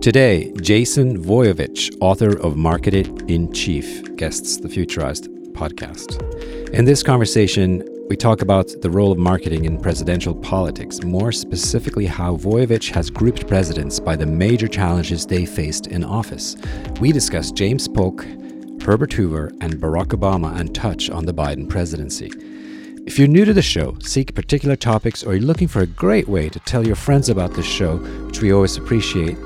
Today, Jason Voytovich, author of Marketed in Chief, guests the Futurized podcast. In this conversation, we talk about the role of marketing in presidential politics, more specifically how Voytovich has grouped presidents by the major challenges they faced in office. We discuss James Polk, Herbert Hoover, and Barack Obama, and touch on the Biden presidency. If you're new to the show, seek particular topics, or you're looking for a great way to tell your friends about this show, which we always appreciate,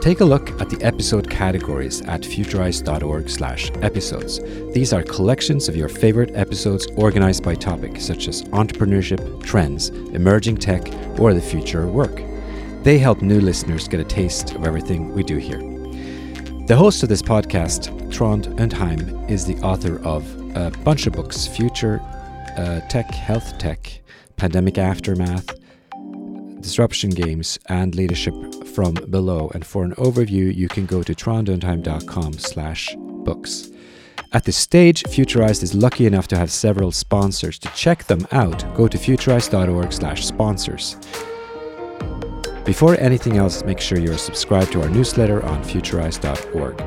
take a look at the episode categories at futurized.org/episodes. These are collections of your favorite episodes organized by topic, such as entrepreneurship, trends, emerging tech, or the future of work. They help new listeners get a taste of everything we do here. The host of this podcast, Trond Unheim, is the author of a bunch of books: Future Tech, Health Tech, Pandemic Aftermath, Disruption Games, and Leadership from Below. And for an overview, you can go to trondontime.com/books. At this stage, Futurized is lucky enough to have several sponsors. To check them out, go to futurized.org/sponsors. Before anything else, make sure you're subscribed to our newsletter on futurized.org.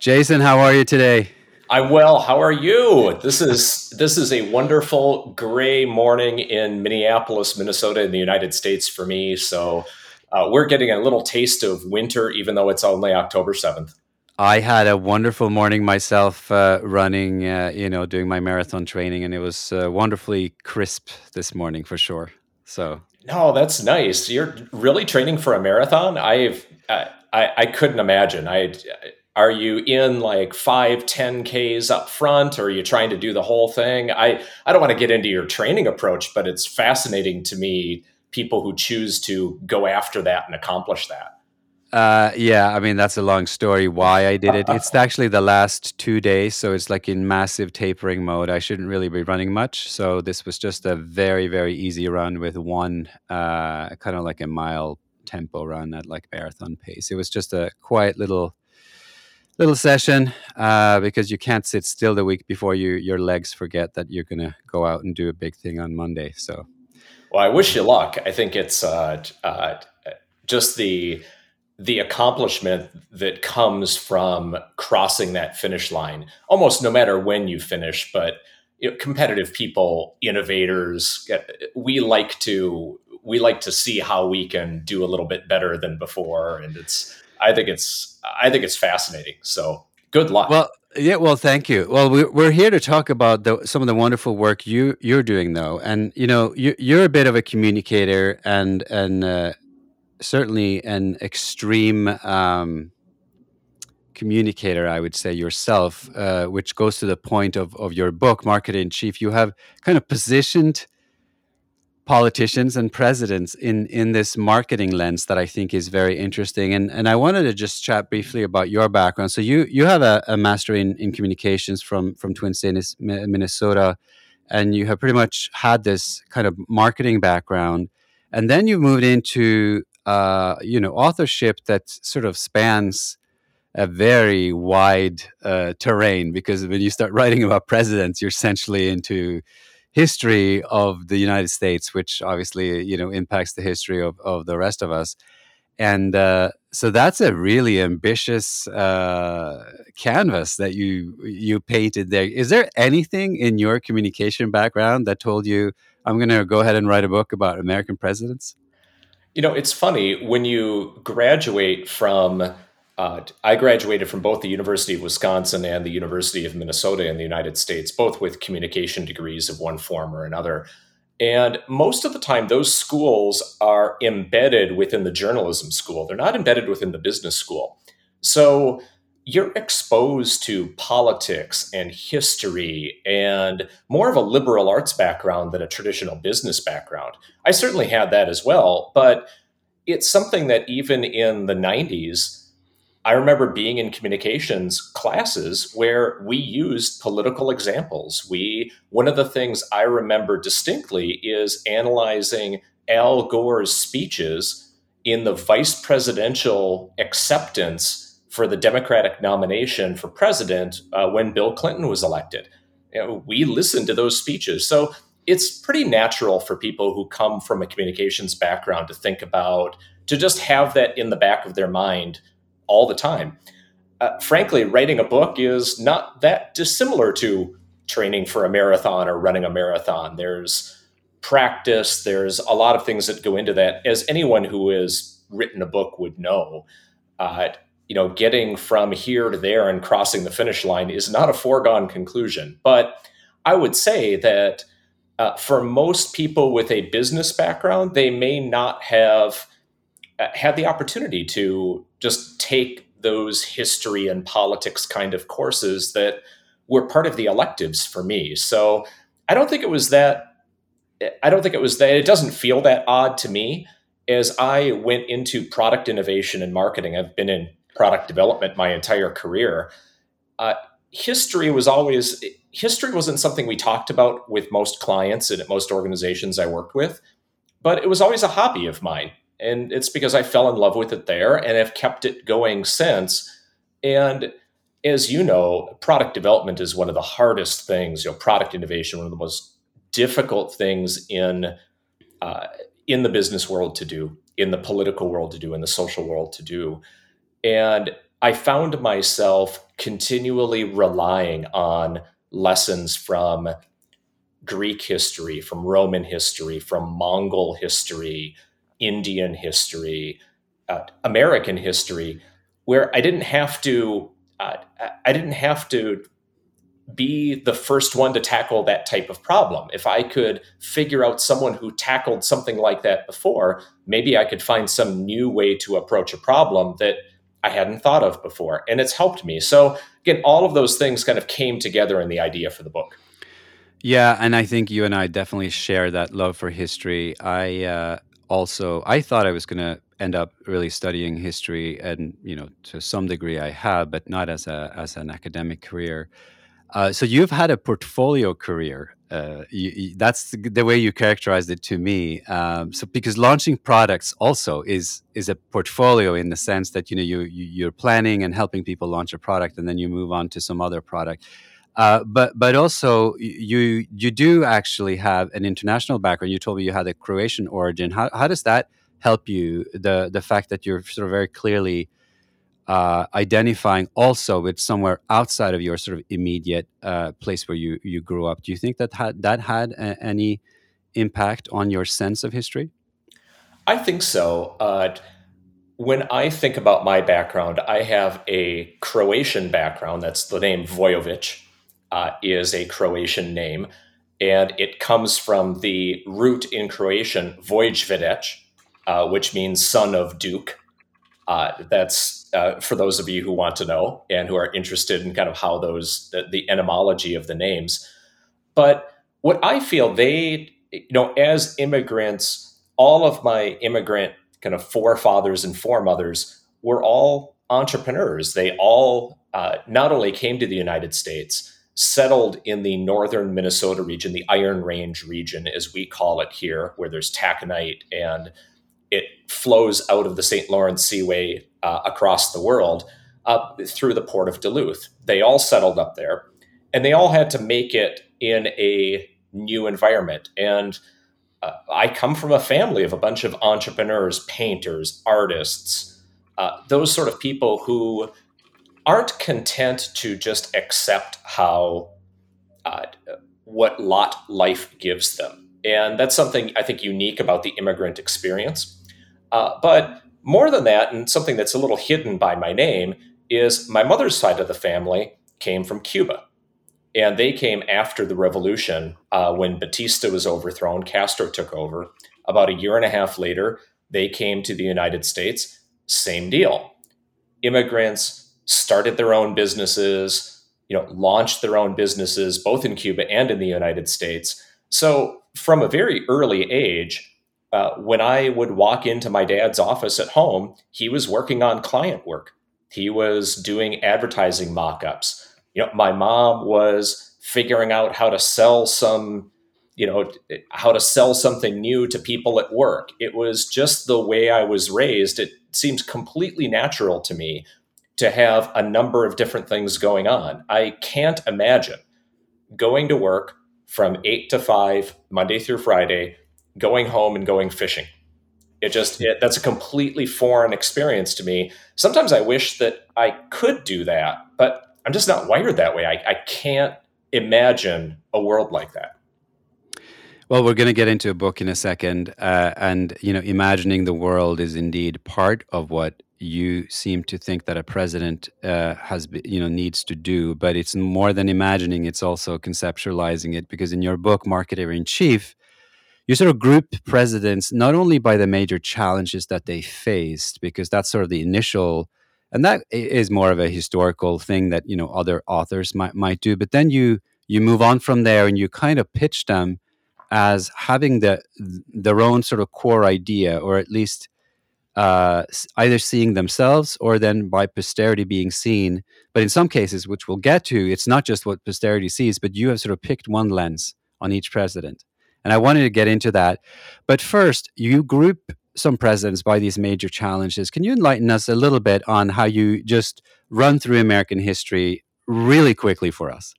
Jason, how are you today? I'm well. How are you? This is a wonderful gray morning in Minneapolis, Minnesota, in the United States for me. So we're getting a little taste of winter, even though it's only October 7th. I had a wonderful morning myself, running, doing my marathon training, and it was wonderfully crisp this morning for sure. So no, that's nice. You're really training for a marathon. I couldn't imagine. Are you in like 5, 10Ks up front, or are you trying to do the whole thing? I don't want to get into your training approach, but it's fascinating to me, people who choose to go after that and accomplish that. That's a long story why I did it. It's actually the last 2 days, so it's like in massive tapering mode. I shouldn't really be running much. So this was just a very, very easy run with one kind of like a mile tempo run at like marathon pace. It was just a quiet little session because you can't sit still the week before your legs forget that you're going to go out and do a big thing on Monday. So, well, I wish you luck. I think it's just the accomplishment that comes from crossing that finish line, almost no matter when you finish. But competitive people, innovators, we like to see how we can do a little bit better than before, and I think it's fascinating. So good luck. Well, yeah. Well, thank you. Well, we're here to talk about some of the wonderful work you're doing, though, and you're a bit of a communicator and certainly an extreme communicator, I would say yourself, which goes to the point of your book, Marketed in Chief. You have kind of positioned politicians and presidents in this marketing lens that I think is very interesting. And I wanted to just chat briefly about your background. So you have a master in communications from Twin Cities, Minnesota, and you have pretty much had this kind of marketing background. And then you moved into, authorship that sort of spans a very wide terrain, because when you start writing about presidents, you're essentially into history of the United States, which obviously, impacts the history of the rest of us. And so that's a really ambitious canvas that you painted there. Is there anything in your communication background that told you, I'm going to go ahead and write a book about American presidents? It's funny, when you graduate from... I graduated from both the University of Wisconsin and the University of Minnesota in the United States, both with communication degrees of one form or another. And most of the time, those schools are embedded within the journalism school. They're not embedded within the business school. So you're exposed to politics and history and more of a liberal arts background than a traditional business background. I certainly had that as well, but it's something that even in the 90s, I remember being in communications classes where we used political examples. One of the things I remember distinctly is analyzing Al Gore's speeches in the vice presidential acceptance for the Democratic nomination for president when Bill Clinton was elected. We listened to those speeches. So it's pretty natural for people who come from a communications background to think about, to just have that in the back of their mind all the time. Frankly, writing a book is not that dissimilar to training for a marathon or running a marathon. There's practice, there's a lot of things that go into that, as anyone who has written a book would know. Getting from here to there and crossing the finish line is not a foregone conclusion. But I would say that for most people with a business background, they may not have had the opportunity to just take those history and politics kind of courses that were part of the electives for me. So I don't think it was that. It doesn't feel that odd to me. As I went into product innovation and marketing, I've been in product development my entire career. History wasn't something we talked about with most clients and at most organizations I worked with, but it was always a hobby of mine. And it's because I fell in love with it there and have kept it going since. And as you know, product development is one of the hardest things, product innovation, one of the most difficult things in the business world to do, in the political world to do, in the social world to do. And I found myself continually relying on lessons from Greek history, from Roman history, from Mongol history, Indian history, American history, where I didn't have to be the first one to tackle that type of problem. If I could figure out someone who tackled something like that before, maybe I could find some new way to approach a problem that I hadn't thought of before. And it's helped me. So again, all of those things kind of came together in the idea for the book. Yeah. And I think you and I definitely share that love for history. I thought I was going to end up really studying history, and to some degree I have, but not as an academic career. So you've had a portfolio career. That's the way you characterized it to me. So because launching products also is a portfolio in the sense that you're planning and helping people launch a product, and then you move on to some other product. But also you do actually have an international background. You told me you had a Croatian origin. How does that help you? The fact that you're sort of very clearly identifying also with somewhere outside of your sort of immediate place where you grew up. Do you think that had any impact on your sense of history? I think so. When I think about my background, I have a Croatian background. That's the name Voytovich. Is a Croatian name, and it comes from the root in Croatian, vojvidec, which means son of Duke. That's for those of you who want to know and who are interested in kind of how the etymology of the names. But what I feel as immigrants, all of my immigrant kind of forefathers and foremothers were all entrepreneurs. They all not only came to the United States, settled in the northern Minnesota region, the Iron Range region, as we call it here, where there's taconite and it flows out of the St. Lawrence Seaway across the world up through the port of Duluth. They all settled up there, and they all had to make it in a new environment. And I come from a family of a bunch of entrepreneurs, painters, artists, those sort of people who aren't content to just accept what lot life gives them. And that's something I think unique about the immigrant experience. But more than that, and something that's a little hidden by my name, is my mother's side of the family came from Cuba. And they came after the revolution when Batista was overthrown, Castro took over. About a year and a half later, they came to the United States, same deal. Immigrants started their own businesses, launched their own businesses, both in Cuba and in the United States. So from a very early age, when I would walk into my dad's office at home, he was working on client work. He was doing advertising mock-ups. My mom was figuring out how to sell something new to people at work. It was just the way I was raised. It seems completely natural to me to have a number of different things going on. I can't imagine going to work, from 8 to 5, Monday through Friday, going home and going fishing. That's a completely foreign experience to me. Sometimes I wish that I could do that, but I'm just not wired that way. I can't imagine a world like that. Well, we're going to get into a book in a second. And imagining the world is indeed part of what you seem to think that a president needs to do. But it's more than imagining. It's also conceptualizing it, because in your book, Marketer in Chief, you sort of group presidents not only by the major challenges that they faced, because that's sort of the initial, and that is more of a historical thing that, other authors might do. But then you move on from there and you kind of pitch them as having their own sort of core idea, or at least either seeing themselves or then by posterity being seen. But in some cases, which we'll get to, it's not just what posterity sees, but you have sort of picked one lens on each president. And I wanted to get into that. But first, you group some presidents by these major challenges. Can you enlighten us a little bit on how you just run through American history really quickly for us?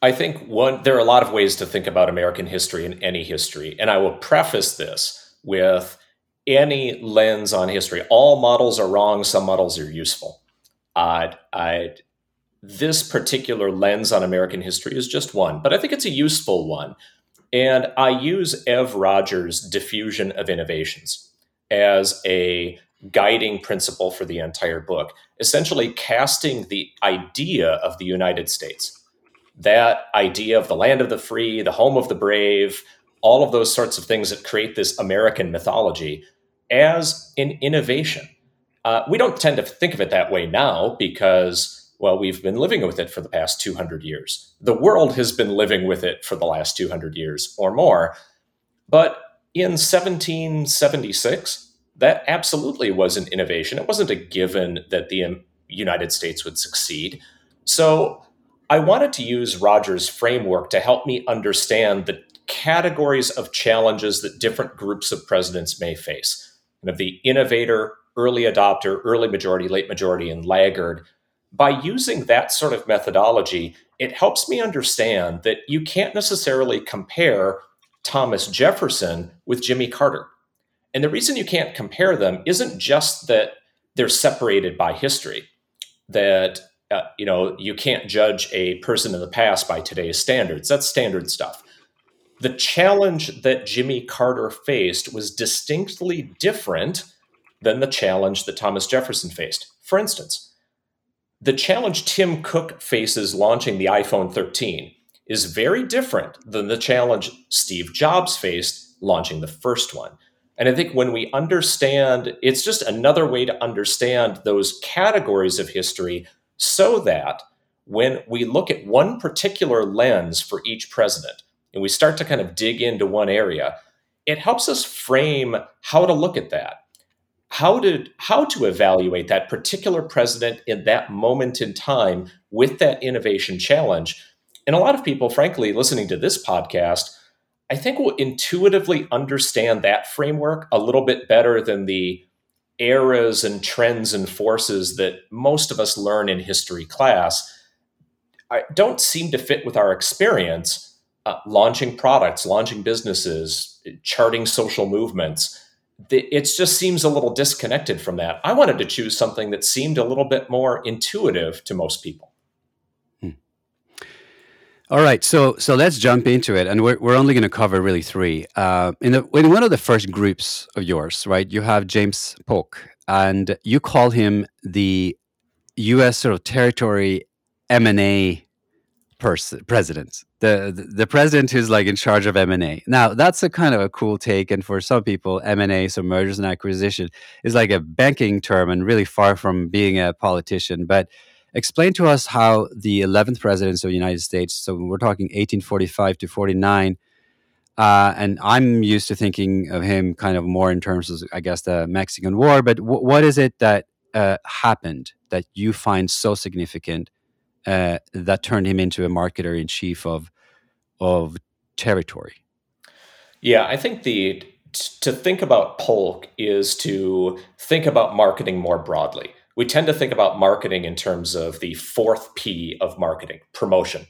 I think there are a lot of ways to think about American history and any history. And I will preface this with any lens on history. All models are wrong. Some models are useful. This particular lens on American history is just one, but I think it's a useful one. And I use Ev Rogers' diffusion of innovations as a guiding principle for the entire book, essentially casting the idea of the United States, that idea of the land of the free, the home of the brave, all of those sorts of things that create this American mythology, as an innovation. We don't tend to think of it that way now because we've been living with it for the past 200 years. The world has been living with it for the last 200 years or more. But in 1776, that absolutely was an innovation. It wasn't a given that the United States would succeed. So I wanted to use Rogers' framework to help me understand the categories of challenges that different groups of presidents may face. And of the innovator, early adopter, early majority, late majority, and laggard. By using that sort of methodology, it helps me understand that you can't necessarily compare Thomas Jefferson with Jimmy Carter. And the reason you can't compare them isn't just that they're separated by history, that you can't judge a person in the past by today's standards. That's standard stuff. The challenge that Jimmy Carter faced was distinctly different than the challenge that Thomas Jefferson faced. For instance, the challenge Tim Cook faces launching the iPhone 13 is very different than the challenge Steve Jobs faced launching the first one. And I think when we understand, it's just another way to understand those categories of history so that when we look at one particular lens for each president and we start to kind of dig into one area, it helps us frame how to look at that. How to evaluate that particular president in that moment in time with that innovation challenge. And a lot of people, frankly, listening to this podcast, I think will intuitively understand that framework a little bit better than the eras and trends and forces that most of us learn in history class. I don't seem to fit with our experience launching products, launching businesses, charting social movements. It just seems a little disconnected from that. I wanted to choose something that seemed a little bit more intuitive to most people. All right, so let's jump into it, and we're only going to cover really three. In one of the first groups of yours, right, you have James Polk, and you call him the U.S. sort of territory M&A president, the president who's like in charge of M&A. Now, that's a kind of a cool take, and for some people, M&A, so mergers and acquisition, is like a banking term and really far from being a politician. But explain to us how the 11th presidents of the United States, so we're talking 1845 to 49, and I'm used to thinking of him kind of more in terms of, I guess, the Mexican War, but what is it that happened that you find so significant that turned him into a marketer in chief of territory? Yeah, I think to think about Polk is to think about marketing more broadly. We tend to think about marketing in terms of the fourth P of marketing, promotion.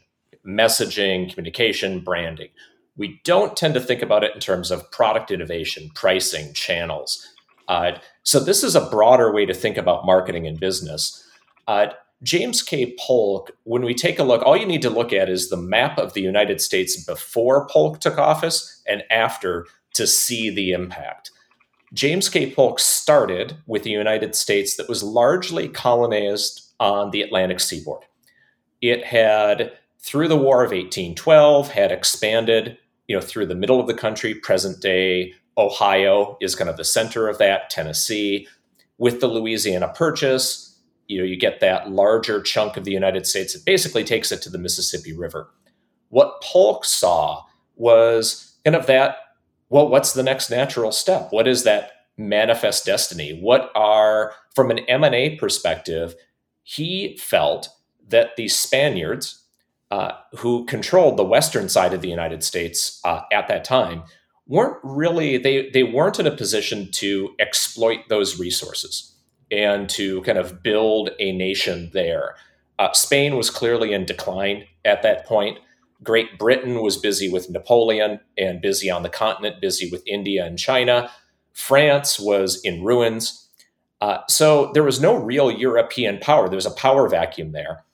messaging, communication, branding. We don't tend to think about it in terms of product innovation, pricing, channels. So this is a broader way to think about marketing and business. James K. Polk, when we take a look, all you need to look at is the map of the United States before Polk took office and after to see the impact. James K. Polk started with the United States that was largely colonized on the Atlantic seaboard. It had, through the War of 1812, had expanded, through the middle of the country. Present day Ohio is kind of the center of that, Tennessee. With the Louisiana Purchase, you get that larger chunk of the United States. It basically takes it to the Mississippi River. What Polk saw was kind of that, well, what's the next natural step? What is that manifest destiny? What are, from an M&A perspective, he felt that the Spaniards, who controlled the western side of the United States at that time, weren't really, they weren't in a position to exploit those resources and to kind of build a nation there. Spain was clearly in decline at that point. Great Britain was busy with Napoleon and busy on the continent, busy with India and China. France was in ruins. So there was no real European power. There was a power vacuum there.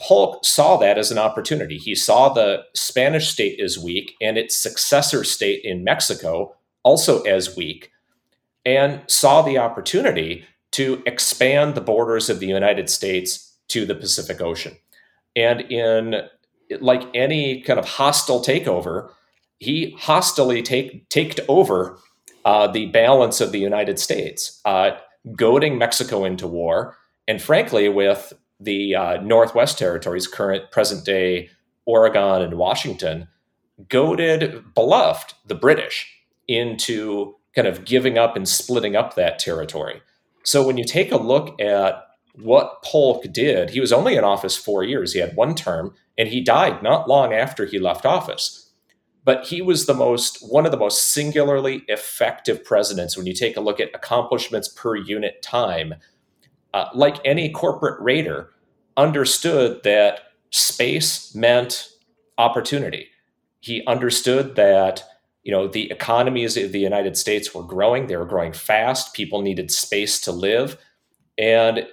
Polk saw that as an opportunity. He saw the Spanish state as weak and its successor state in Mexico also as weak, and saw the opportunity to expand the borders of the United States to the Pacific Ocean. And in, like any kind of hostile takeover, he hostilely taked over the balance of the United States, goading Mexico into war, and frankly, with the Northwest Territories, present-day Oregon and Washington, goaded, bluffed the British into kind of giving up and splitting up that territory. So when you take a look at what Polk did, he was only in office 4 years. He had one term, and he died not long after he left office. But he was one of the most singularly effective presidents when you take a look at accomplishments per unit time. Like any corporate raider, understood that space meant opportunity. He understood that the economies of the United States were growing. They were growing fast. People needed space to live. And,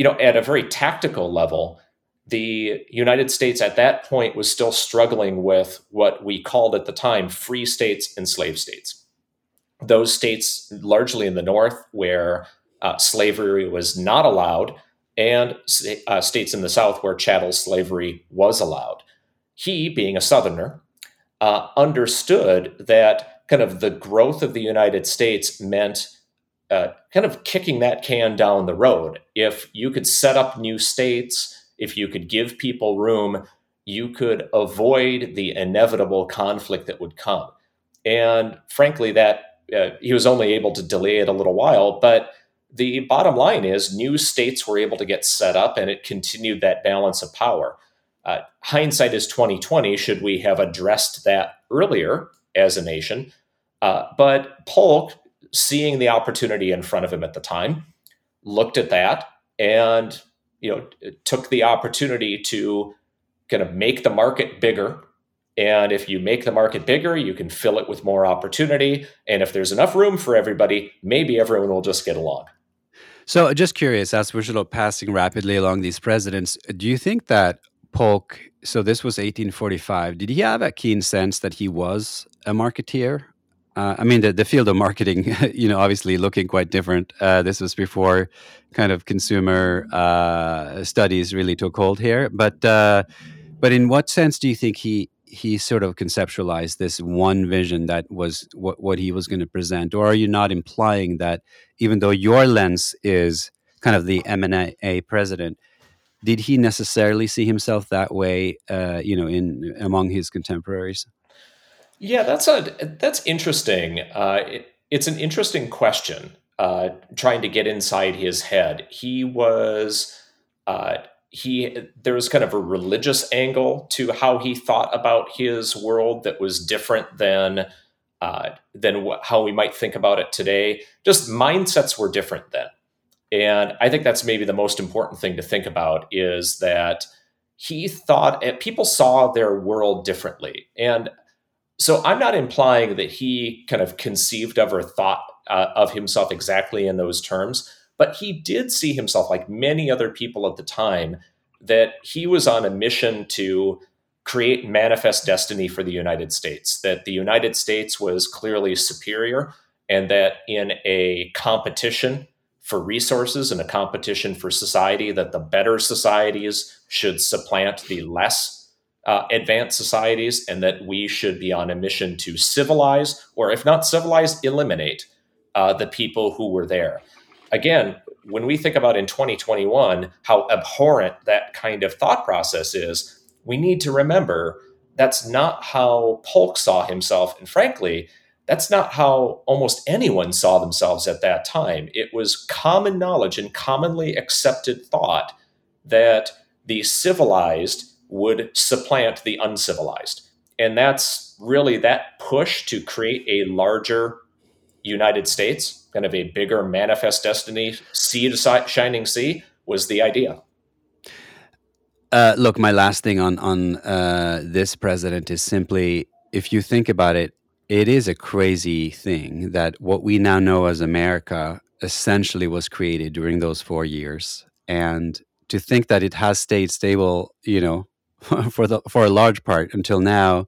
at a very tactical level, the United States at that point was still struggling with what we called at the time free states and slave states. Those states largely in the North where slavery was not allowed, and states in the South where chattel slavery was allowed. He, being a Southerner, understood that kind of the growth of the United States meant kind of kicking that can down the road. If you could set up new states, if you could give people room, you could avoid the inevitable conflict that would come. And frankly, that he was only able to delay it a little while, but the bottom line is new states were able to get set up, and it continued that balance of power. Hindsight is 2020. Should we have addressed that earlier as a nation? But Polk, seeing the opportunity in front of him at the time, looked at that and took the opportunity to kind of make the market bigger. And if you make the market bigger, you can fill it with more opportunity. And if there's enough room for everybody, maybe everyone will just get along. So, just curious, as we're sort of passing rapidly along these presidents, do you think that Polk, so this was 1845, did he have a keen sense that he was a marketeer? I mean, the field of marketing, obviously looking quite different. This was before kind of consumer studies really took hold here. But in what sense do you think he sort of conceptualized this one vision that was what he was going to present? Or are you not implying that, even though your lens is kind of the M&A president, did he necessarily see himself that way, in among his contemporaries? Yeah, that's interesting. It's an interesting question. Trying to get inside his head, there was kind of a religious angle to how he thought about his world that was different than how we might think about it today. Just mindsets were different then. And I think that's maybe the most important thing to think about, is that he thought, and people saw their world differently. And so I'm not implying that he kind of conceived of or thought of himself exactly in those terms, but he did see himself, like many other people at the time, that he was on a mission to create manifest destiny for the United States, that the United States was clearly superior, and that in a competition for resources and a competition for society, that the better societies should supplant the less advanced societies, and that we should be on a mission to civilize, or if not civilize, eliminate the people who were there. Again, when we think about in 2021, how abhorrent that kind of thought process is, we need to remember that's not how Polk saw himself. And frankly, that's not how almost anyone saw themselves at that time. It was common knowledge and commonly accepted thought that the civilized would supplant the uncivilized. And that's really that push to create a larger United States, kind of a bigger manifest destiny, sea to shining sea, was the idea. Look, my last thing on this president is simply, if you think about it, it is a crazy thing that what we now know as America essentially was created during those 4 years. And to think that it has stayed stable, you know, for a large part until now.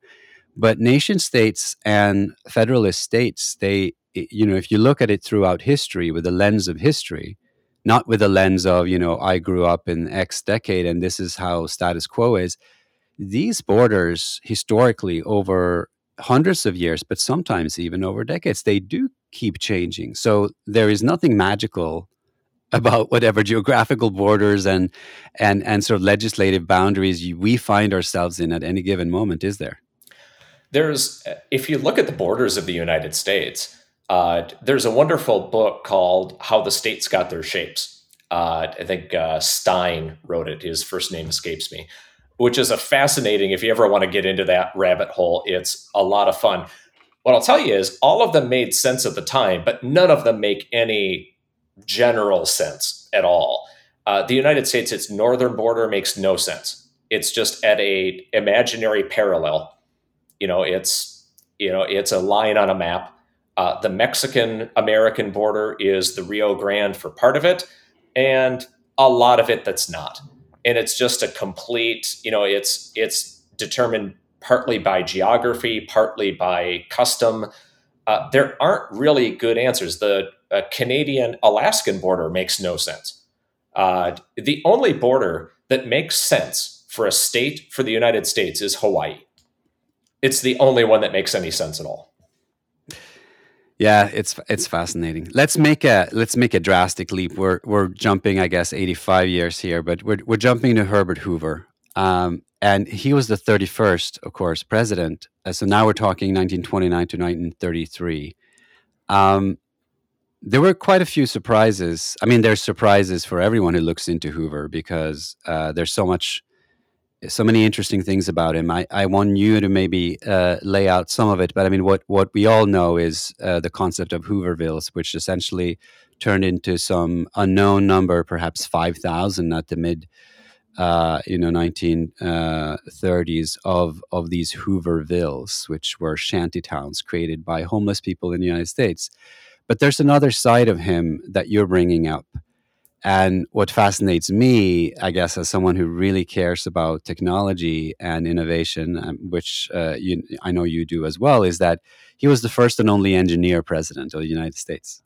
But nation states and federalist states, they, you know, if you look at it throughout history with the lens of history, not with a lens of, you know, I grew up in X decade and this is how status quo is. These borders historically over hundreds of years, but sometimes even over decades, they do keep changing. So there is nothing magical about whatever geographical borders and sort of legislative boundaries we find ourselves in at any given moment, is there? There's, if you look at the borders of the United States, there's a wonderful book called How the States Got Their Shapes. I think Stein wrote it. His first name escapes me, which is a fascinating, if you ever want to get into that rabbit hole, it's a lot of fun. What I'll tell you is all of them made sense at the time, but none of them make any general sense at all. The United States, its northern border makes no sense. It's just at a imaginary parallel. It's a line on a map. The Mexican-American border is the Rio Grande for part of it, and a lot of it that's not. And it's just a complete, it's determined partly by geography, partly by custom. There aren't really good answers. The Canadian-Alaskan border makes no sense. The only border that makes sense for a state for the United States is Hawaii. It's the only one that makes any sense at all. Yeah, it's fascinating. Let's make a drastic leap. We're jumping, I guess, 85 years here, but we're jumping to Herbert Hoover, and he was the 31st, of course, president. So now we're talking 1929 to 1933. There were quite a few surprises. I mean, there's surprises for everyone who looks into Hoover because there's so many interesting things about him. I want you to maybe lay out some of it, but I mean, what we all know is the concept of Hoovervilles, which essentially turned into some unknown number, perhaps 5,000 at the mid, 1930s of these Hoovervilles, which were shantytowns created by homeless people in the United States. But there's another side of him that you're bringing up. And what fascinates me, I guess, as someone who really cares about technology and innovation, which I know you do as well, is that he was the first and only engineer president of the United States.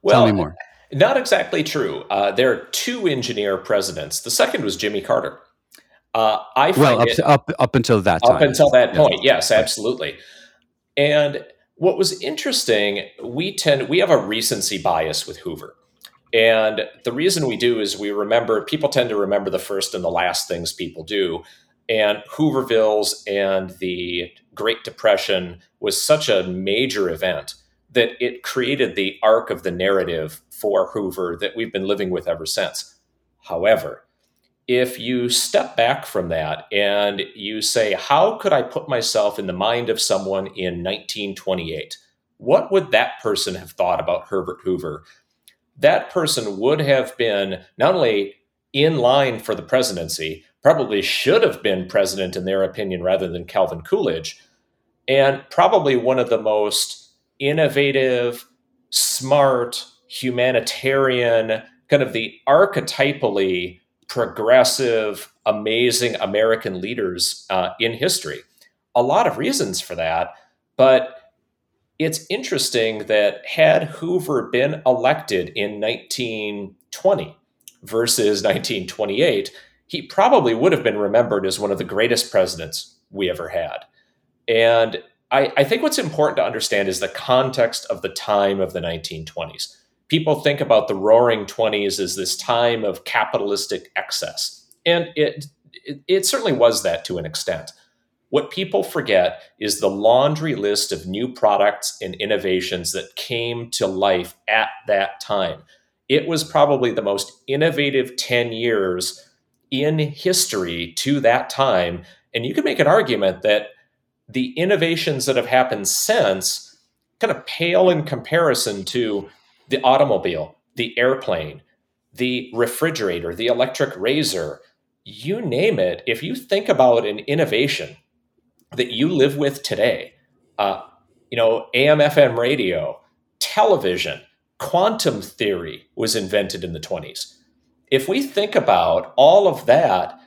Well, tell me more. Not exactly true. There are two engineer presidents. The second was Jimmy Carter. Up until that time. Up until that point, yes, absolutely. And what was interesting, we have a recency bias with Hoover. And the reason we do is people tend to remember the first and the last things people do. And Hoovervilles and the Great Depression was such a major event that it created the arc of the narrative for Hoover that we've been living with ever since. However, if you step back from that and you say, how could I put myself in the mind of someone in 1928? What would that person have thought about Herbert Hoover? That person would have been not only in line for the presidency, probably should have been president in their opinion rather than Calvin Coolidge, and probably one of the most innovative, smart, humanitarian, kind of the archetypally progressive, amazing American leaders in history. A lot of reasons for that, but it's interesting that had Hoover been elected in 1920 versus 1928, he probably would have been remembered as one of the greatest presidents we ever had. And I think what's important to understand is the context of the time of the 1920s. People think about the Roaring 20s as this time of capitalistic excess. And it certainly was that to an extent. What people forget is the laundry list of new products and innovations that came to life at that time. It was probably the most innovative 10 years in history to that time. And you can make an argument that the innovations that have happened since kind of pale in comparison to the automobile, the airplane, the refrigerator, the electric razor, you name it. If you think about an innovation that you live with today, AM, FM radio, television, quantum theory was invented in the 20s. If we think about all of that,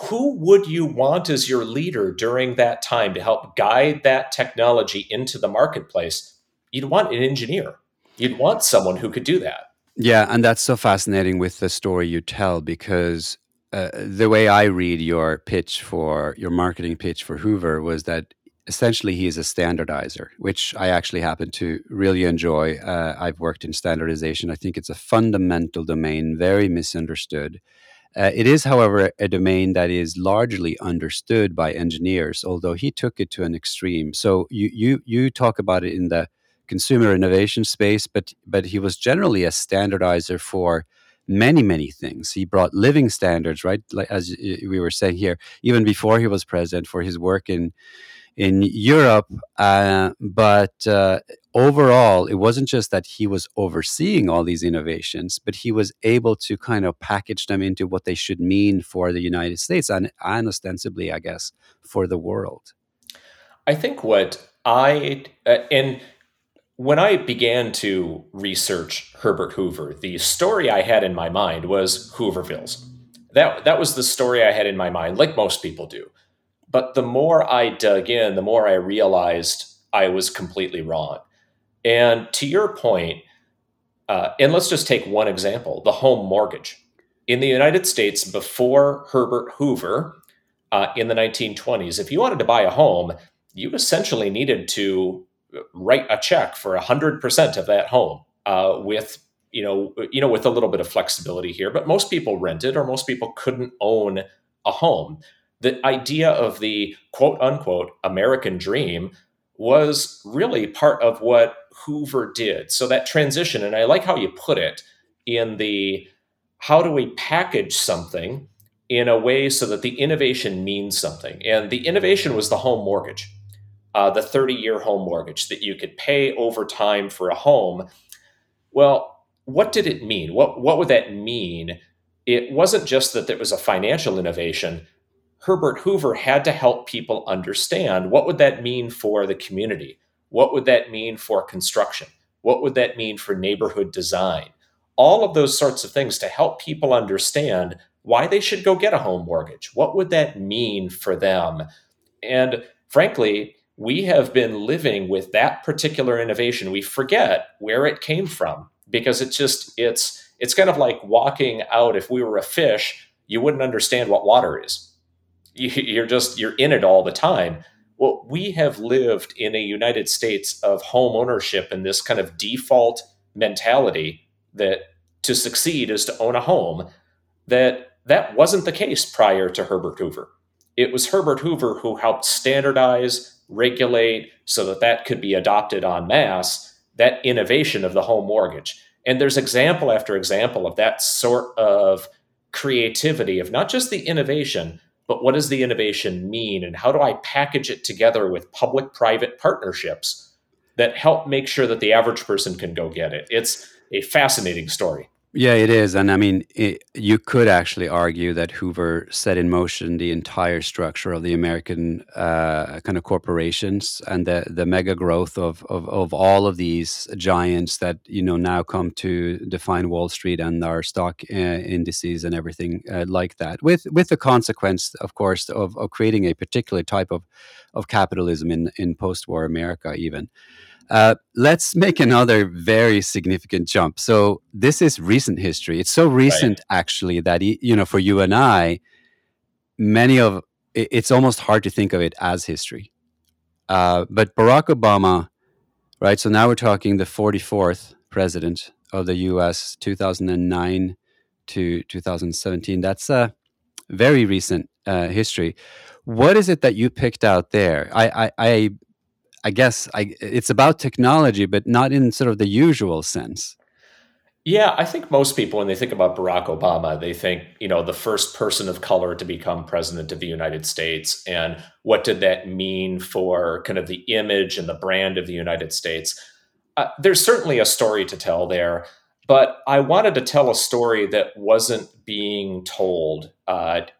who would you want as your leader during that time to help guide that technology into the marketplace? You'd want an engineer. You'd want someone who could do that. Yeah, and that's so fascinating with the story you tell, because the way I read your pitch for your marketing pitch for Hoover was that essentially he is a standardizer, which I actually happen to really enjoy. I've worked in standardization. I think it's a fundamental domain, very misunderstood. It is, however, a domain that is largely understood by engineers, although he took it to an extreme. So you talk about it in the consumer innovation space, but he was generally a standardizer for many, many things. He brought living standards, right? Like, as we were saying here, even before he was president, for his work in Europe. But overall, it wasn't just that he was overseeing all these innovations, but he was able to kind of package them into what they should mean for the United States and ostensibly, I guess, for the world. I think what when I began to research Herbert Hoover, the story I had in my mind was Hoovervilles. That was the story I had in my mind, like most people do. But the more I dug in, the more I realized I was completely wrong. And to your point, and let's just take one example, the home mortgage. In the United States, before Herbert Hoover, in the 1920s, if you wanted to buy a home, you essentially needed to write a check for 100% of that home, with a little bit of flexibility here. But most people rented, or most people couldn't own a home. The idea of the quote unquote American dream was really part of what Hoover did. So that transition, and I like how you put it in the how do we package something in a way so that the innovation means something. And the innovation was the home mortgage. The 30-year home mortgage that you could pay over time for a home. Well, what did it mean? What would that mean? It wasn't just that there was a financial innovation. Herbert Hoover had to help people understand, what would that mean for the community? What would that mean for construction? What would that mean for neighborhood design? All of those sorts of things to help people understand why they should go get a home mortgage. What would that mean for them? And frankly, we have been living with that particular innovation. We forget where it came from, because it's kind of like walking out. If we were a fish, you wouldn't understand what water is. You're in it all the time. Well, we have lived in a United States of home ownership and this kind of default mentality that to succeed is to own a home. That wasn't the case prior to Herbert Hoover. It was Herbert Hoover who helped standardize, regulate so that could be adopted en masse, that innovation of the home mortgage. And there's example after example of that sort of creativity of not just the innovation, but what does the innovation mean? And how do I package it together with public-private partnerships that help make sure that the average person can go get it? It's a fascinating story. Yeah, it is. And I mean, you could actually argue that Hoover set in motion the entire structure of the American kind of corporations and the mega growth of all of these giants that, you know, now come to define Wall Street and our stock indices and everything like that, with the consequence, of course, of creating a particular type of capitalism in post-war America even. Let's make another very significant jump. So this is recent history. It's so recent, right, actually, that, you know, for you and I, it's almost hard to think of it as history. But Barack Obama, right? So now we're talking the 44th president of the U.S., 2009 to 2017. That's a very recent history. What is it that you picked out there? I guess it's about technology, but not in sort of the usual sense. Yeah, I think most people, when they think about Barack Obama, they think, you know, the first person of color to become president of the United States. And what did that mean for kind of the image and the brand of the United States? There's certainly a story to tell there, but I wanted to tell a story that wasn't being told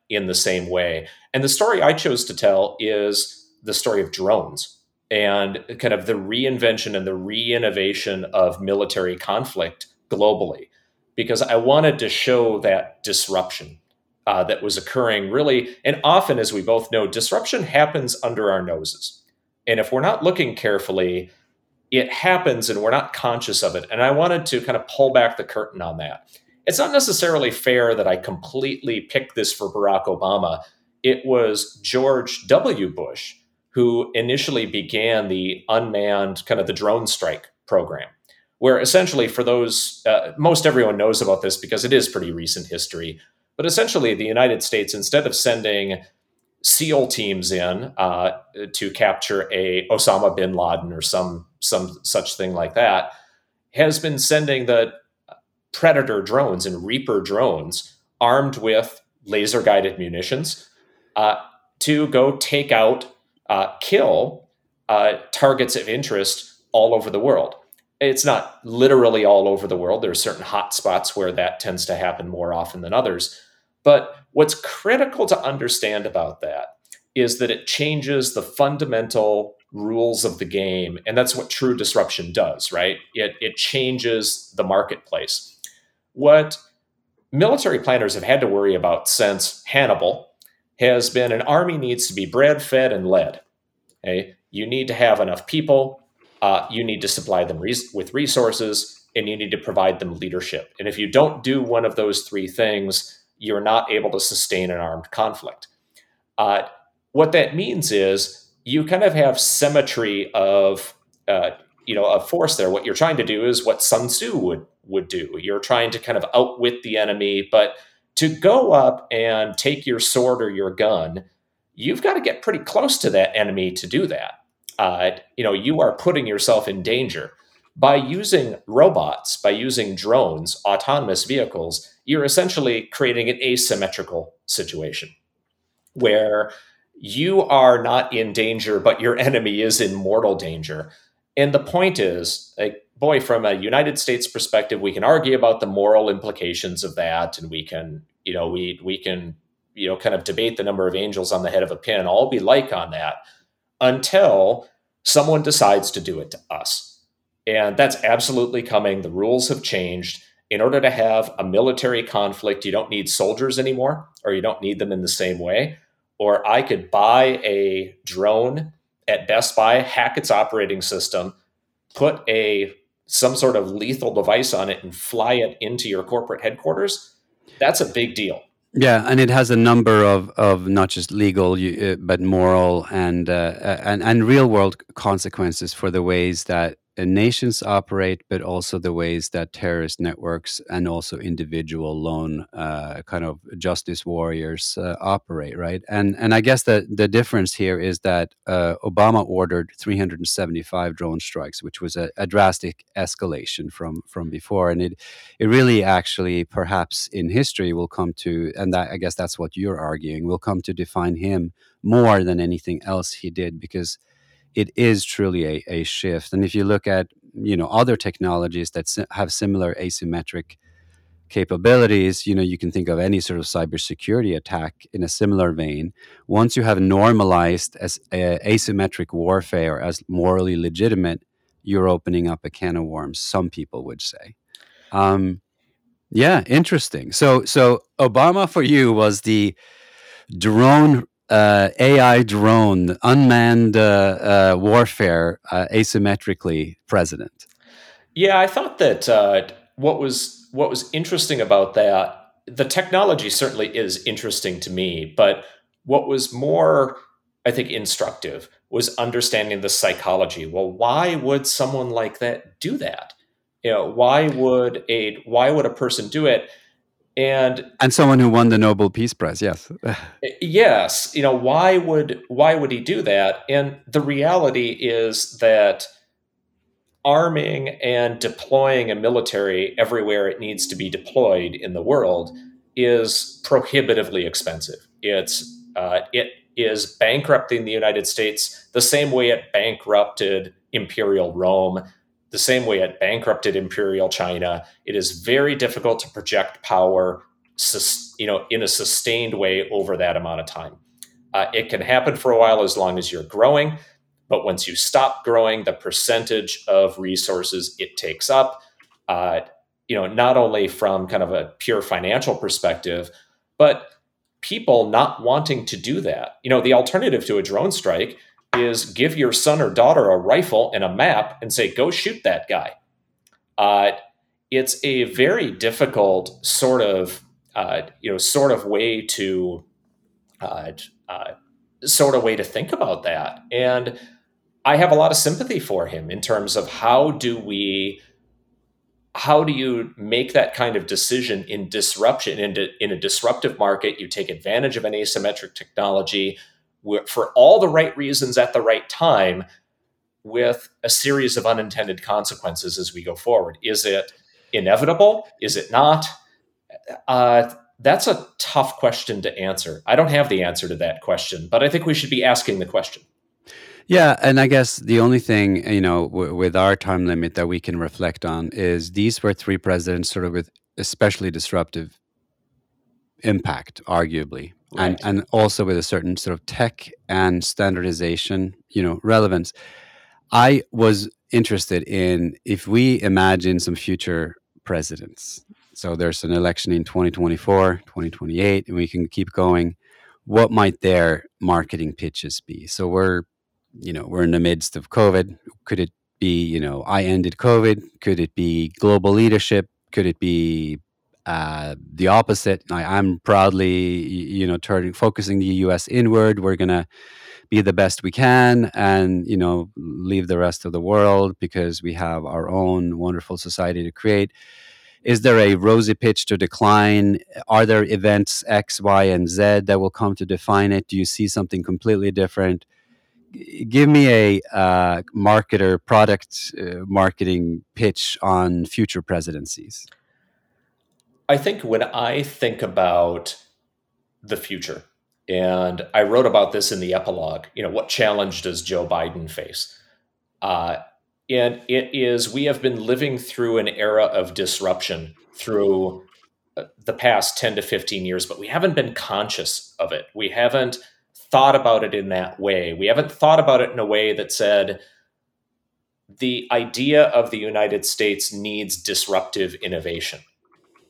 in the same way. And the story I chose to tell is the story of drones, and kind of the reinvention and the reinnovation of military conflict globally, because I wanted to show that disruption that was occurring really. And often, as we both know, disruption happens under our noses. And if we're not looking carefully, it happens and we're not conscious of it. And I wanted to kind of pull back the curtain on that. It's not necessarily fair that I completely picked this for Barack Obama. It was George W. Bush who initially began the unmanned, kind of the drone strike program, where essentially for those, most everyone knows about this because it is pretty recent history, but essentially the United States, instead of sending SEAL teams in to capture a Osama bin Laden or some such thing like that, has been sending the Predator drones and Reaper drones armed with laser-guided munitions to go take out kill targets of interest all over the world. It's not literally all over the world. There are certain hot spots where that tends to happen more often than others. But what's critical to understand about that is that it changes the fundamental rules of the game. And that's what true disruption does, right? It changes the marketplace. What military planners have had to worry about since Hannibal has been an army needs to be bred, fed, and led. Okay? You need to have enough people, you need to supply them with resources, and you need to provide them leadership. And if you don't do one of those three things, you're not able to sustain an armed conflict. What that means is you kind of have symmetry of force there. What you're trying to do is what Sun Tzu would do. You're trying to kind of outwit the enemy, but to go up and take your sword or your gun, you've got to get pretty close to that enemy to do that. You are putting yourself in danger. By using robots, by using drones, autonomous vehicles, you're essentially creating an asymmetrical situation where you are not in danger, but your enemy is in mortal danger. And the point is, from a United States perspective, we can argue about the moral implications of that, and we can kind of debate the number of angels on the head of a pin, all be like on that, until someone decides to do it to us. And that's absolutely coming. The rules have changed. In order to have a military conflict, you don't need soldiers anymore, or you don't need them in the same way. Or I could buy a drone at Best Buy, hack its operating system, put some sort of lethal device on it and fly it into your corporate headquarters. That's a big deal. Yeah, and it has a number of not just legal but moral and real world consequences for the ways that nations operate, but also the ways that terrorist networks and also individual lone kind of justice warriors operate, right? And I guess that the difference here is that Obama ordered 375 drone strikes, which was a drastic escalation from before, and it really actually perhaps in history will come to, and that, I guess that's what you're arguing, will come to define him more than anything else he did, because it is truly a shift. And if you look at, you know, other technologies that have similar asymmetric capabilities, you know, you can think of any sort of cybersecurity attack in a similar vein. Once you have normalized as asymmetric warfare as morally legitimate, you're opening up a can of worms, some people would say. Yeah, interesting. So Obama for you was the drone, AI drone, unmanned warfare, asymmetrically president. Yeah, I thought that what was interesting about that, the technology certainly is interesting to me, but what was more, I think, instructive was understanding the psychology. Well, why would someone like that do that? You know, why would a person do it? And someone who won the Nobel Peace Prize, yes. Yes, you know, why would he do that? And the reality is that arming and deploying a military everywhere it needs to be deployed in the world is prohibitively expensive. It is bankrupting the United States the same way it bankrupted Imperial Rome, the same way it bankrupted Imperial China. It is very difficult to project power, you know, in a sustained way over that amount of time. It can happen for a while as long as you're growing, but once you stop growing, the percentage of resources it takes up, you know, not only from kind of a pure financial perspective, but people not wanting to do that. You know, the alternative to a drone strike is give your son or daughter a rifle and a map and say, go shoot that guy. It's a very difficult sort of way to think about that. And I have a lot of sympathy for him in terms of how do you make that kind of decision in disruption, in a disruptive market. You take advantage of an asymmetric technology for all the right reasons at the right time, with a series of unintended consequences as we go forward. Is it inevitable? Is it not? That's a tough question to answer. I don't have the answer to that question, but I think we should be asking the question. Yeah, and I guess the only thing, you know, with our time limit that we can reflect on is these were three presidents sort of with especially disruptive impact, arguably. Right. And also with a certain sort of tech and standardization, you know, relevance. I was interested in if we imagine some future presidents. So there's an election in 2024, 2028, and we can keep going. What might their marketing pitches be? So we're in the midst of COVID. Could it be, you know, I ended COVID? Could it be global leadership? Could it be the opposite? I'm proudly, you know, focusing the U.S. inward. We're going to be the best we can and, you know, leave the rest of the world because we have our own wonderful society to create. Is there a rosy pitch to decline? Are there events X, Y, and Z that will come to define it? Do you see something completely different? Give me a marketing pitch on future presidencies. I think when I think about the future, and I wrote about this in the epilogue, you know, what challenge does Joe Biden face? And it is, we have been living through an era of disruption through the past 10 to 15 years, but we haven't been conscious of it. We haven't thought about it in that way. We haven't thought about it in a way that said, the idea of the United States needs disruptive innovation.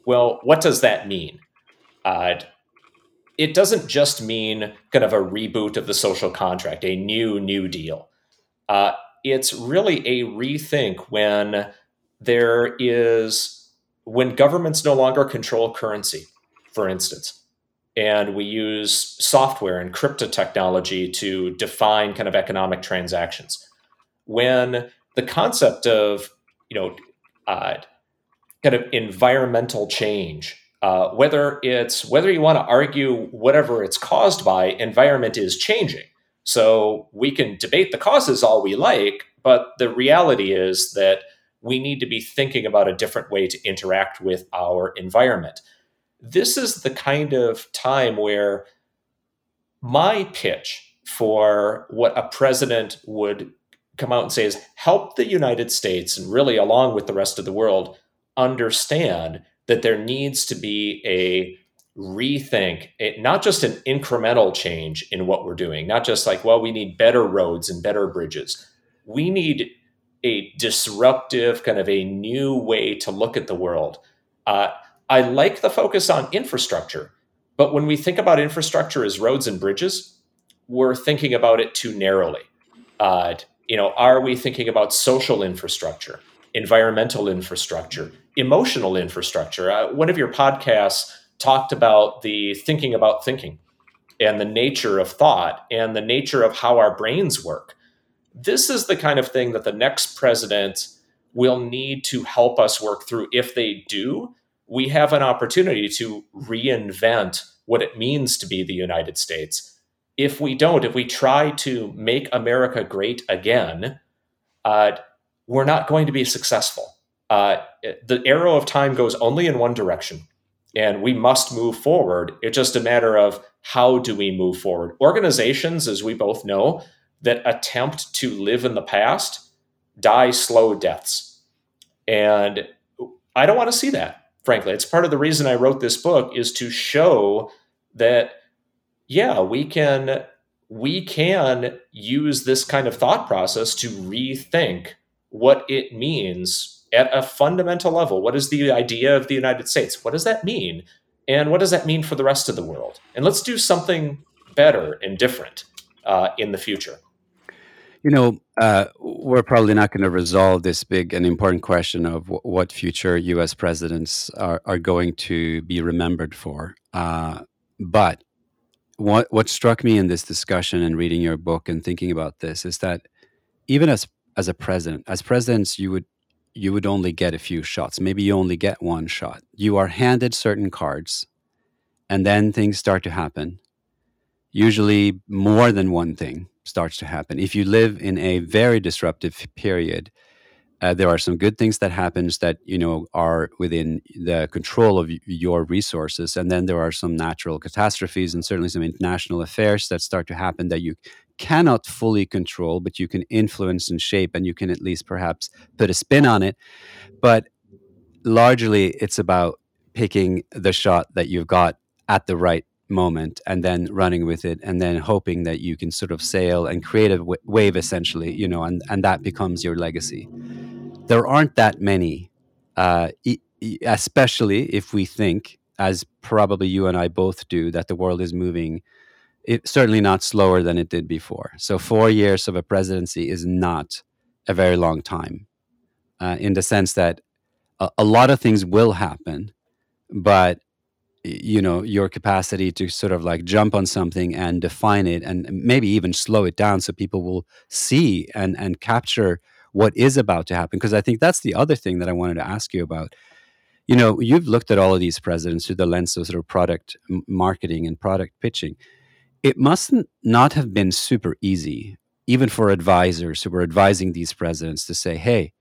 Well, what does that mean? It doesn't just mean kind of a reboot of the social contract, a new deal. It's really a rethink when governments no longer control currency, for instance, and we use software and crypto technology to define kind of economic transactions. When the concept of, you know, kind of environmental change, whether you want to argue whatever it's caused by, environment is changing. So we can debate the causes all we like, but the reality is that we need to be thinking about a different way to interact with our environment. This is the kind of time where my pitch for what a president would come out and say is help the United States, and really along with the rest of the world, understand that there needs to be a rethink, not just an incremental change in what we're doing, not just like, well, we need better roads and better bridges. We need a disruptive, kind of a new way to look at the world. I like the focus on infrastructure, but when we think about infrastructure as roads and bridges, we're thinking about it too narrowly. Are we thinking about social infrastructure, environmental infrastructure, emotional infrastructure? One of your podcasts talked about the thinking about thinking and the nature of thought and the nature of how our brains work. This is the kind of thing that the next president will need to help us work through. If they do, we have an opportunity to reinvent what it means to be the United States. If we don't, if we try to make America great again, we're not going to be successful. The arrow of time goes only in one direction, and we must move forward. It's just a matter of how do we move forward. Organizations, as we both know, that attempt to live in the past die slow deaths. And I don't want to see that, frankly. It's part of the reason I wrote this book, is to show that, yeah, we can use this kind of thought process to rethink what it means at a fundamental level. What is the idea of the United States? What does that mean? And what does that mean for the rest of the world? And let's do something better and different in the future. We're probably not going to resolve this big and important question of what future U.S. presidents are going to be remembered for. But what struck me in this discussion and reading your book and thinking about this is that even as a president, as presidents, you would only get a few shots. Maybe you only get one shot. You are handed certain cards, and then things start to happen. Usually more than one thing starts to happen. If you live in a very disruptive period, there are some good things that happens that, are within the control of your resources. And then there are some natural catastrophes and certainly some international affairs that start to happen that you cannot fully control, but you can influence and shape, and you can at least perhaps put a spin on it. But largely it's about picking the shot that you've got at the right moment and then running with it and then hoping that you can sort of sail and create a wave essentially, and that becomes your legacy. There aren't that many, especially if we think, as probably you and I both do, that the world is moving, it's certainly not slower than it did before. So 4 years of a presidency is not a very long time in the sense that a lot of things will happen, but your capacity to sort of like jump on something and define it and maybe even slow it down so people will see and capture what is about to happen. Because I think that's the other thing that I wanted to ask you about. You've looked at all of these presidents through the lens of sort of product marketing and product pitching. It must not have been super easy, even for advisors who were advising these presidents to say, hey,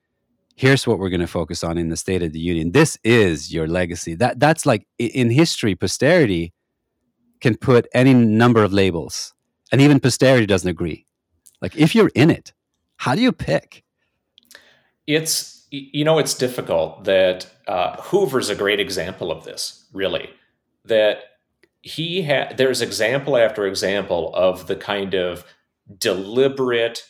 here's what we're going to focus on in the State of the Union. This is your legacy. That's like in history, posterity can put any number of labels, and even posterity doesn't agree. Like if you're in it, how do you pick? It's difficult. That Hoover's a great example of this, really, that there's example after example of the kind of deliberate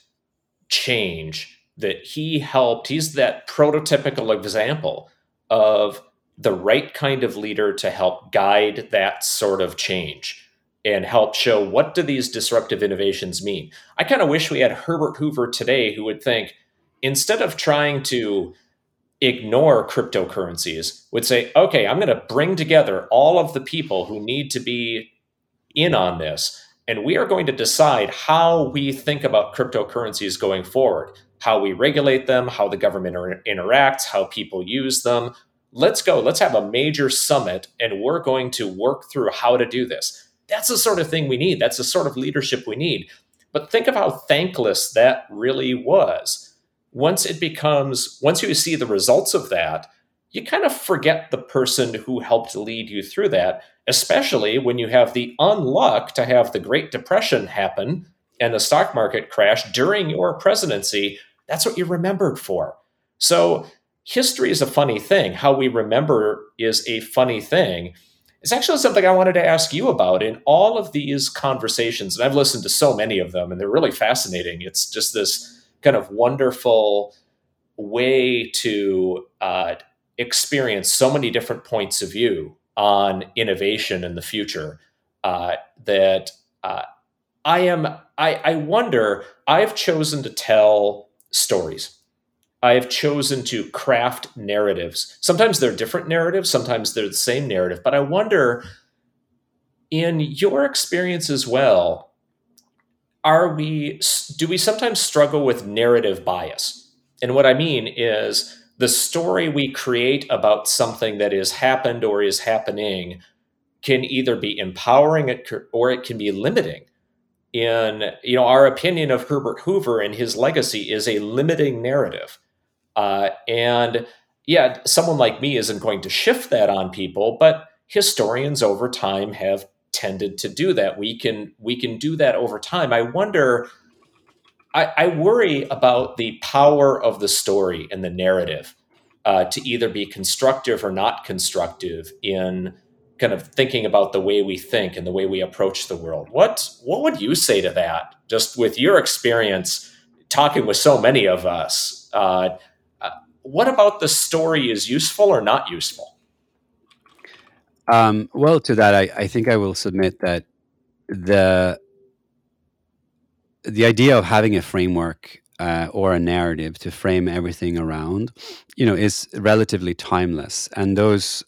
change that he helped. He's that prototypical example of the right kind of leader to help guide that sort of change and help show what do these disruptive innovations mean. I kind of wish we had Herbert Hoover today, who would think, instead of trying to ignore cryptocurrencies, would say, okay, I'm going to bring together all of the people who need to be in on this, and we are going to decide how we think about cryptocurrencies going forward, how we regulate them, how the government interacts, how people use them. Let's go. Let's have a major summit, and we're going to work through how to do this. That's the sort of thing we need. That's the sort of leadership we need. But think of how thankless that really was. Once you see the results of that, you kind of forget the person who helped lead you through that, especially when you have the unluck to have the Great Depression happen and the stock market crash during your presidency. That's what you're remembered for. So history is a funny thing. How we remember is a funny thing. It's actually something I wanted to ask you about in all of these conversations. And I've listened to so many of them, and they're really fascinating. It's just this kind of wonderful way to experience so many different points of view on innovation in the future that I wonder, I've chosen to tell stories. I have chosen to craft narratives. Sometimes they're different narratives. Sometimes they're the same narrative. But I wonder, in your experience as well, do we sometimes struggle with narrative bias? And what I mean is the story we create about something that has happened or is happening can either be empowering or it can be limiting. In, you know, our opinion of Herbert Hoover and his legacy is a limiting narrative. And yeah, someone like me isn't going to shift that on people, but historians over time have tended to do that. We can do that over time. I wonder, I worry about the power of the story and the narrative to either be constructive or not constructive in kind of thinking about the way we think and the way we approach the world. What would you say to that? Just with your experience talking with so many of us, what about the story is useful or not useful? Well, to that, I think I will submit that the idea of having a framework or a narrative to frame everything around, is relatively timeless. And those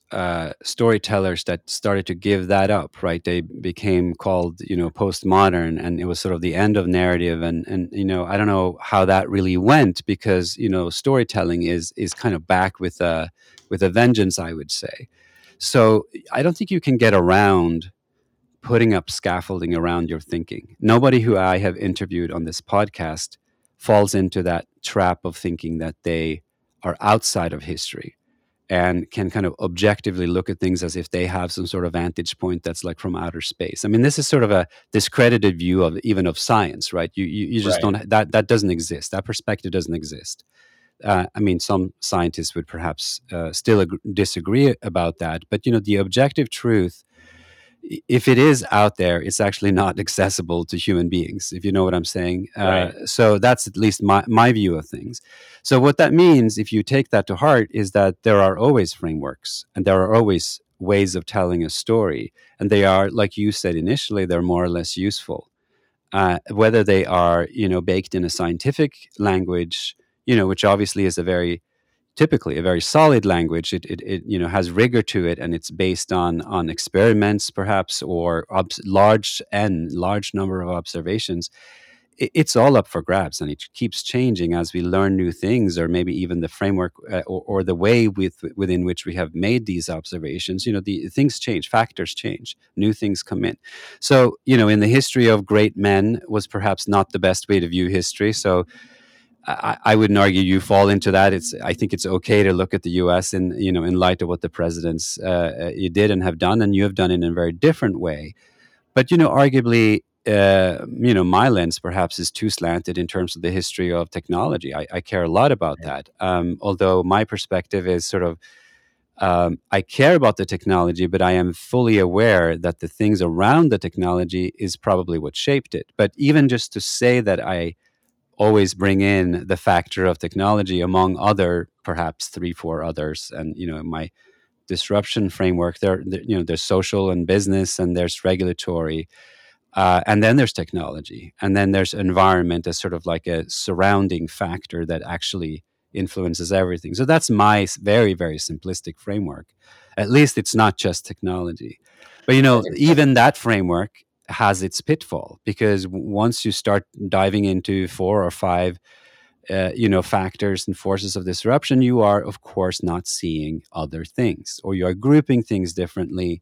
storytellers that started to give that up, right? They became called, postmodern, and it was sort of the end of narrative. And I don't know how that really went because, storytelling is kind of back with a vengeance, I would say. So I don't think you can get around putting up scaffolding around your thinking. Nobody who I have interviewed on this podcast falls into that trap of thinking that they are outside of history and can kind of objectively look at things as if they have some sort of vantage point that's like from outer space. I mean, this is sort of a discredited view of even of science, right? You just right. Don't, that doesn't exist. That perspective doesn't exist. I mean, some scientists would perhaps still disagree about that, but the objective truth, if it is out there, it's actually not accessible to human beings, if you know what I'm saying. Right. So that's at least my view of things. So what that means, if you take that to heart, is that there are always frameworks and there are always ways of telling a story. And they are, like you said initially, they're more or less useful. Whether they are, baked in a scientific language, which obviously is typically a very solid language. It has rigor to it, and it's based on experiments perhaps, or large number of observations. It's all up for grabs, and it keeps changing as we learn new things, or maybe even the framework or the way within which we have made these observations. The things change, factors change, new things come in. So, in the history of great men was perhaps not the best way to view history. So I wouldn't argue you fall into that. I think it's okay to look at the U.S. in light of what the presidents did and have done, and you have done it in a very different way. But arguably, my lens perhaps is too slanted in terms of the history of technology. I care a lot about that. Although my perspective is sort of, I care about the technology, but I am fully aware that the things around the technology is probably what shaped it. But even just to say that I always bring in the factor of technology among other, perhaps 3-4 others. And, my disruption framework, there's social and business, and there's regulatory, and then there's technology. And then there's environment as sort of like a surrounding factor that actually influences everything. So that's my very, very simplistic framework. At least it's not just technology. But, even that framework has its pitfall, because once you start diving into 4 or 5, factors and forces of disruption, you are, of course, not seeing other things, or you are grouping things differently.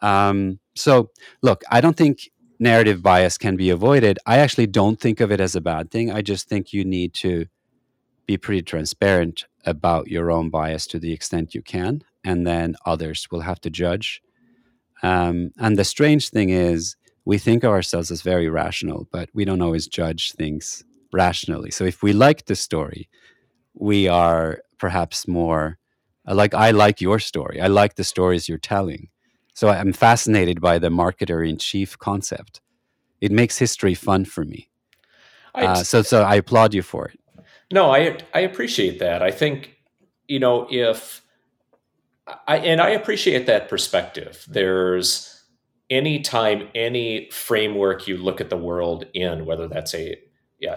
So, look, I don't think narrative bias can be avoided. I actually don't think of it as a bad thing. I just think you need to be pretty transparent about your own bias to the extent you can, and then others will have to judge. And the strange thing is, we think of ourselves as very rational, but we don't always judge things rationally. So if we like the story, we are perhaps more like I like your story. I like the stories you're telling. So I'm fascinated by the marketer in chief concept. It makes history fun for me. So I applaud you for it. No, I appreciate that. I think, you know, I appreciate that perspective. There's any time, any framework you look at the world in, whether that's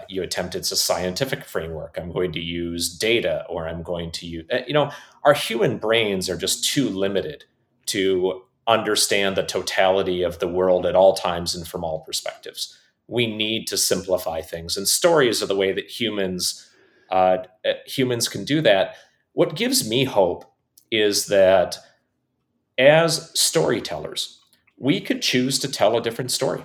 you attempt it's a scientific framework. I'm going to use data, or I'm going to use, you know, our human brains are just too limited to understand the totality of the world at all times and from all perspectives. We need to simplify things, and stories are the way that humans can do that. What gives me hope is that as storytellers, we could choose to tell a different story.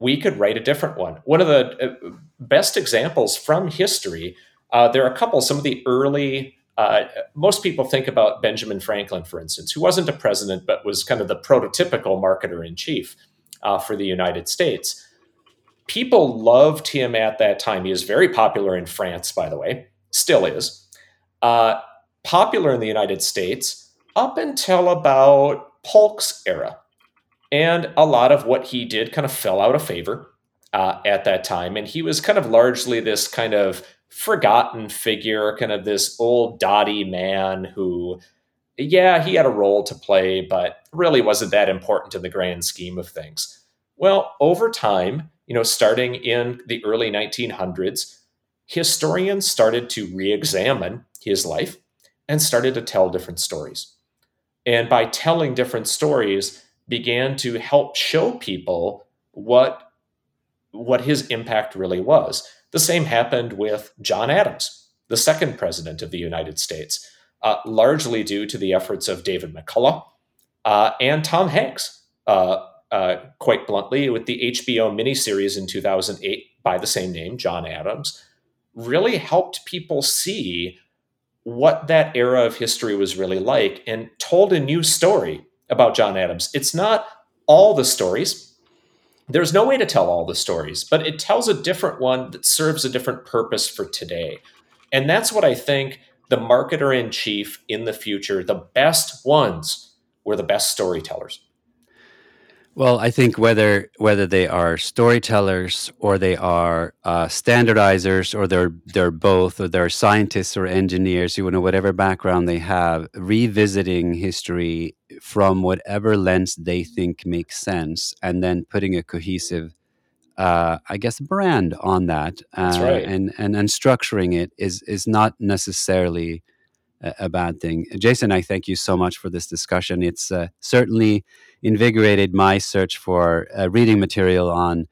We could write a different one. One of the best examples from history, there are a couple, some of the early, most people think about Benjamin Franklin, for instance, who wasn't a president, but was kind of the prototypical marketer in chief for the United States. People loved him at that time. He is very popular in France, by the way, still is. Popular in the United States up until about Polk's era. And a lot of what he did kind of fell out of favor at that time. And he was kind of largely this kind of forgotten figure, kind of this old dotty man who, yeah, he had a role to play, but really wasn't that important in the grand scheme of things. Well, over time, you know, starting in the early 1900s, historians started to re-examine his life and started to tell different stories. And by telling different stories, began to help show people what his impact really was. The same happened with John Adams, the second president of the United States, largely due to the efforts of David McCullough and Tom Hanks, quite bluntly, with the HBO miniseries in 2008 by the same name, John Adams, really helped people see what that era of history was really like and told a new story about John Adams. It's not all the stories. There's no way to tell all the stories, but it tells a different one that serves a different purpose for today. And that's what I think the marketer in chief in the future, the best ones were the best storytellers. Well, I think whether they are storytellers or they are standardizers or they're both, or they're scientists or engineers, you know, whatever background they have, revisiting history from whatever lens they think makes sense, and then putting a cohesive, brand on that, that's right. and structuring it is not necessarily a bad thing. Jason, I thank you so much for this discussion. It's certainly invigorated my search for reading material on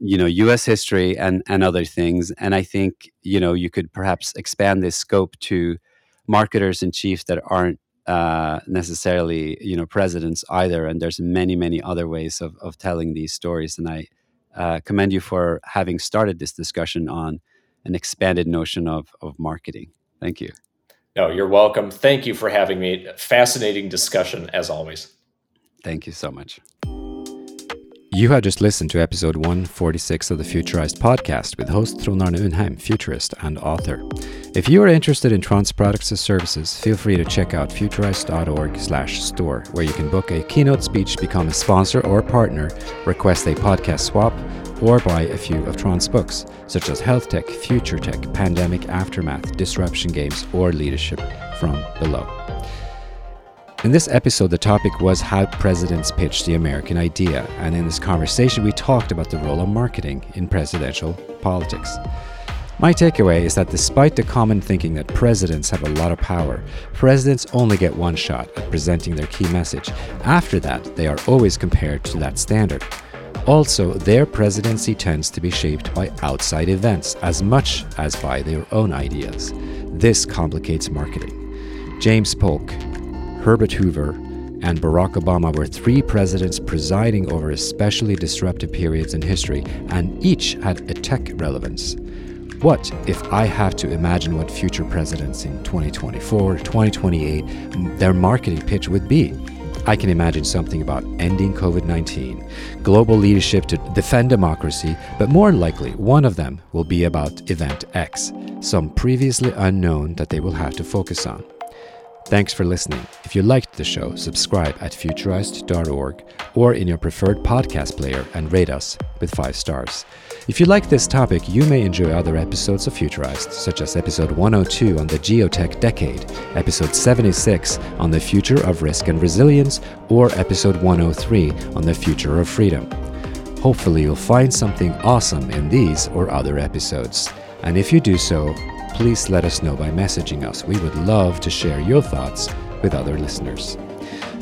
you know, U.S. history and other things. And I think, you know, you could perhaps expand this scope to marketers in chief that aren't necessarily, you know, presidents either. And there's many other ways of telling these stories. And I commend you for having started this discussion on an expanded notion of marketing. Thank you. No, you're welcome. Thank you for having me. Fascinating discussion as always. Thank you so much. You have just listened to episode 146 of the Futurized podcast with host Trond Unheim, futurist and author. If you are interested in Trond's products and services, feel free to check out futurized.org/store, where you can book a keynote speech, become a sponsor or partner, request a podcast swap, or buy a few of Trond's books, such as Health Tech, Future Tech, Pandemic Aftermath, Disruption Games, or Leadership from Below. In this episode, the topic was how presidents pitch the American idea, and in this conversation, we talked about the role of marketing in presidential politics. My takeaway is that despite the common thinking that presidents have a lot of power, presidents only get one shot at presenting their key message. After that, they are always compared to that standard. Also, their presidency tends to be shaped by outside events as much as by their own ideas. This complicates marketing. James Polk, Herbert Hoover, and Barack Obama were three presidents presiding over especially disruptive periods in history, and each had a tech relevance. What if I have to imagine what future presidents in 2024, 2028, their marketing pitch would be? I can imagine something about ending COVID-19, global leadership to defend democracy, but more likely one of them will be about Event X, some previously unknown that they will have to focus on. Thanks for listening. If you liked the show, subscribe at futurized.org or in your preferred podcast player and rate us with 5 stars. If you like this topic, you may enjoy other episodes of Futurized, such as episode 102 on the geotech decade, episode 76 on the future of risk and resilience, or episode 103 on the future of freedom. Hopefully you'll find something awesome in these or other episodes. And if you do so, please let us know by messaging us. We would love to share your thoughts with other listeners.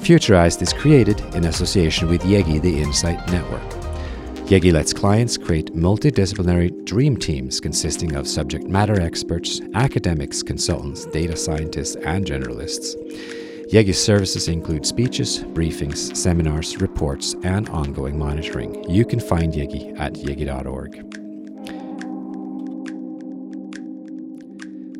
Futurized is created in association with Yegi, the Insight Network. Yegi lets clients create multidisciplinary dream teams consisting of subject matter experts, academics, consultants, data scientists, and generalists. Yegi's services include speeches, briefings, seminars, reports, and ongoing monitoring. You can find Yegi at yegi.org.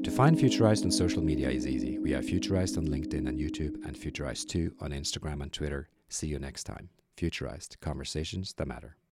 To find Futurized on social media is easy. We are Futurized on LinkedIn and YouTube, and Futurized 2 on Instagram and Twitter. See you next time. Futurized, conversations that matter.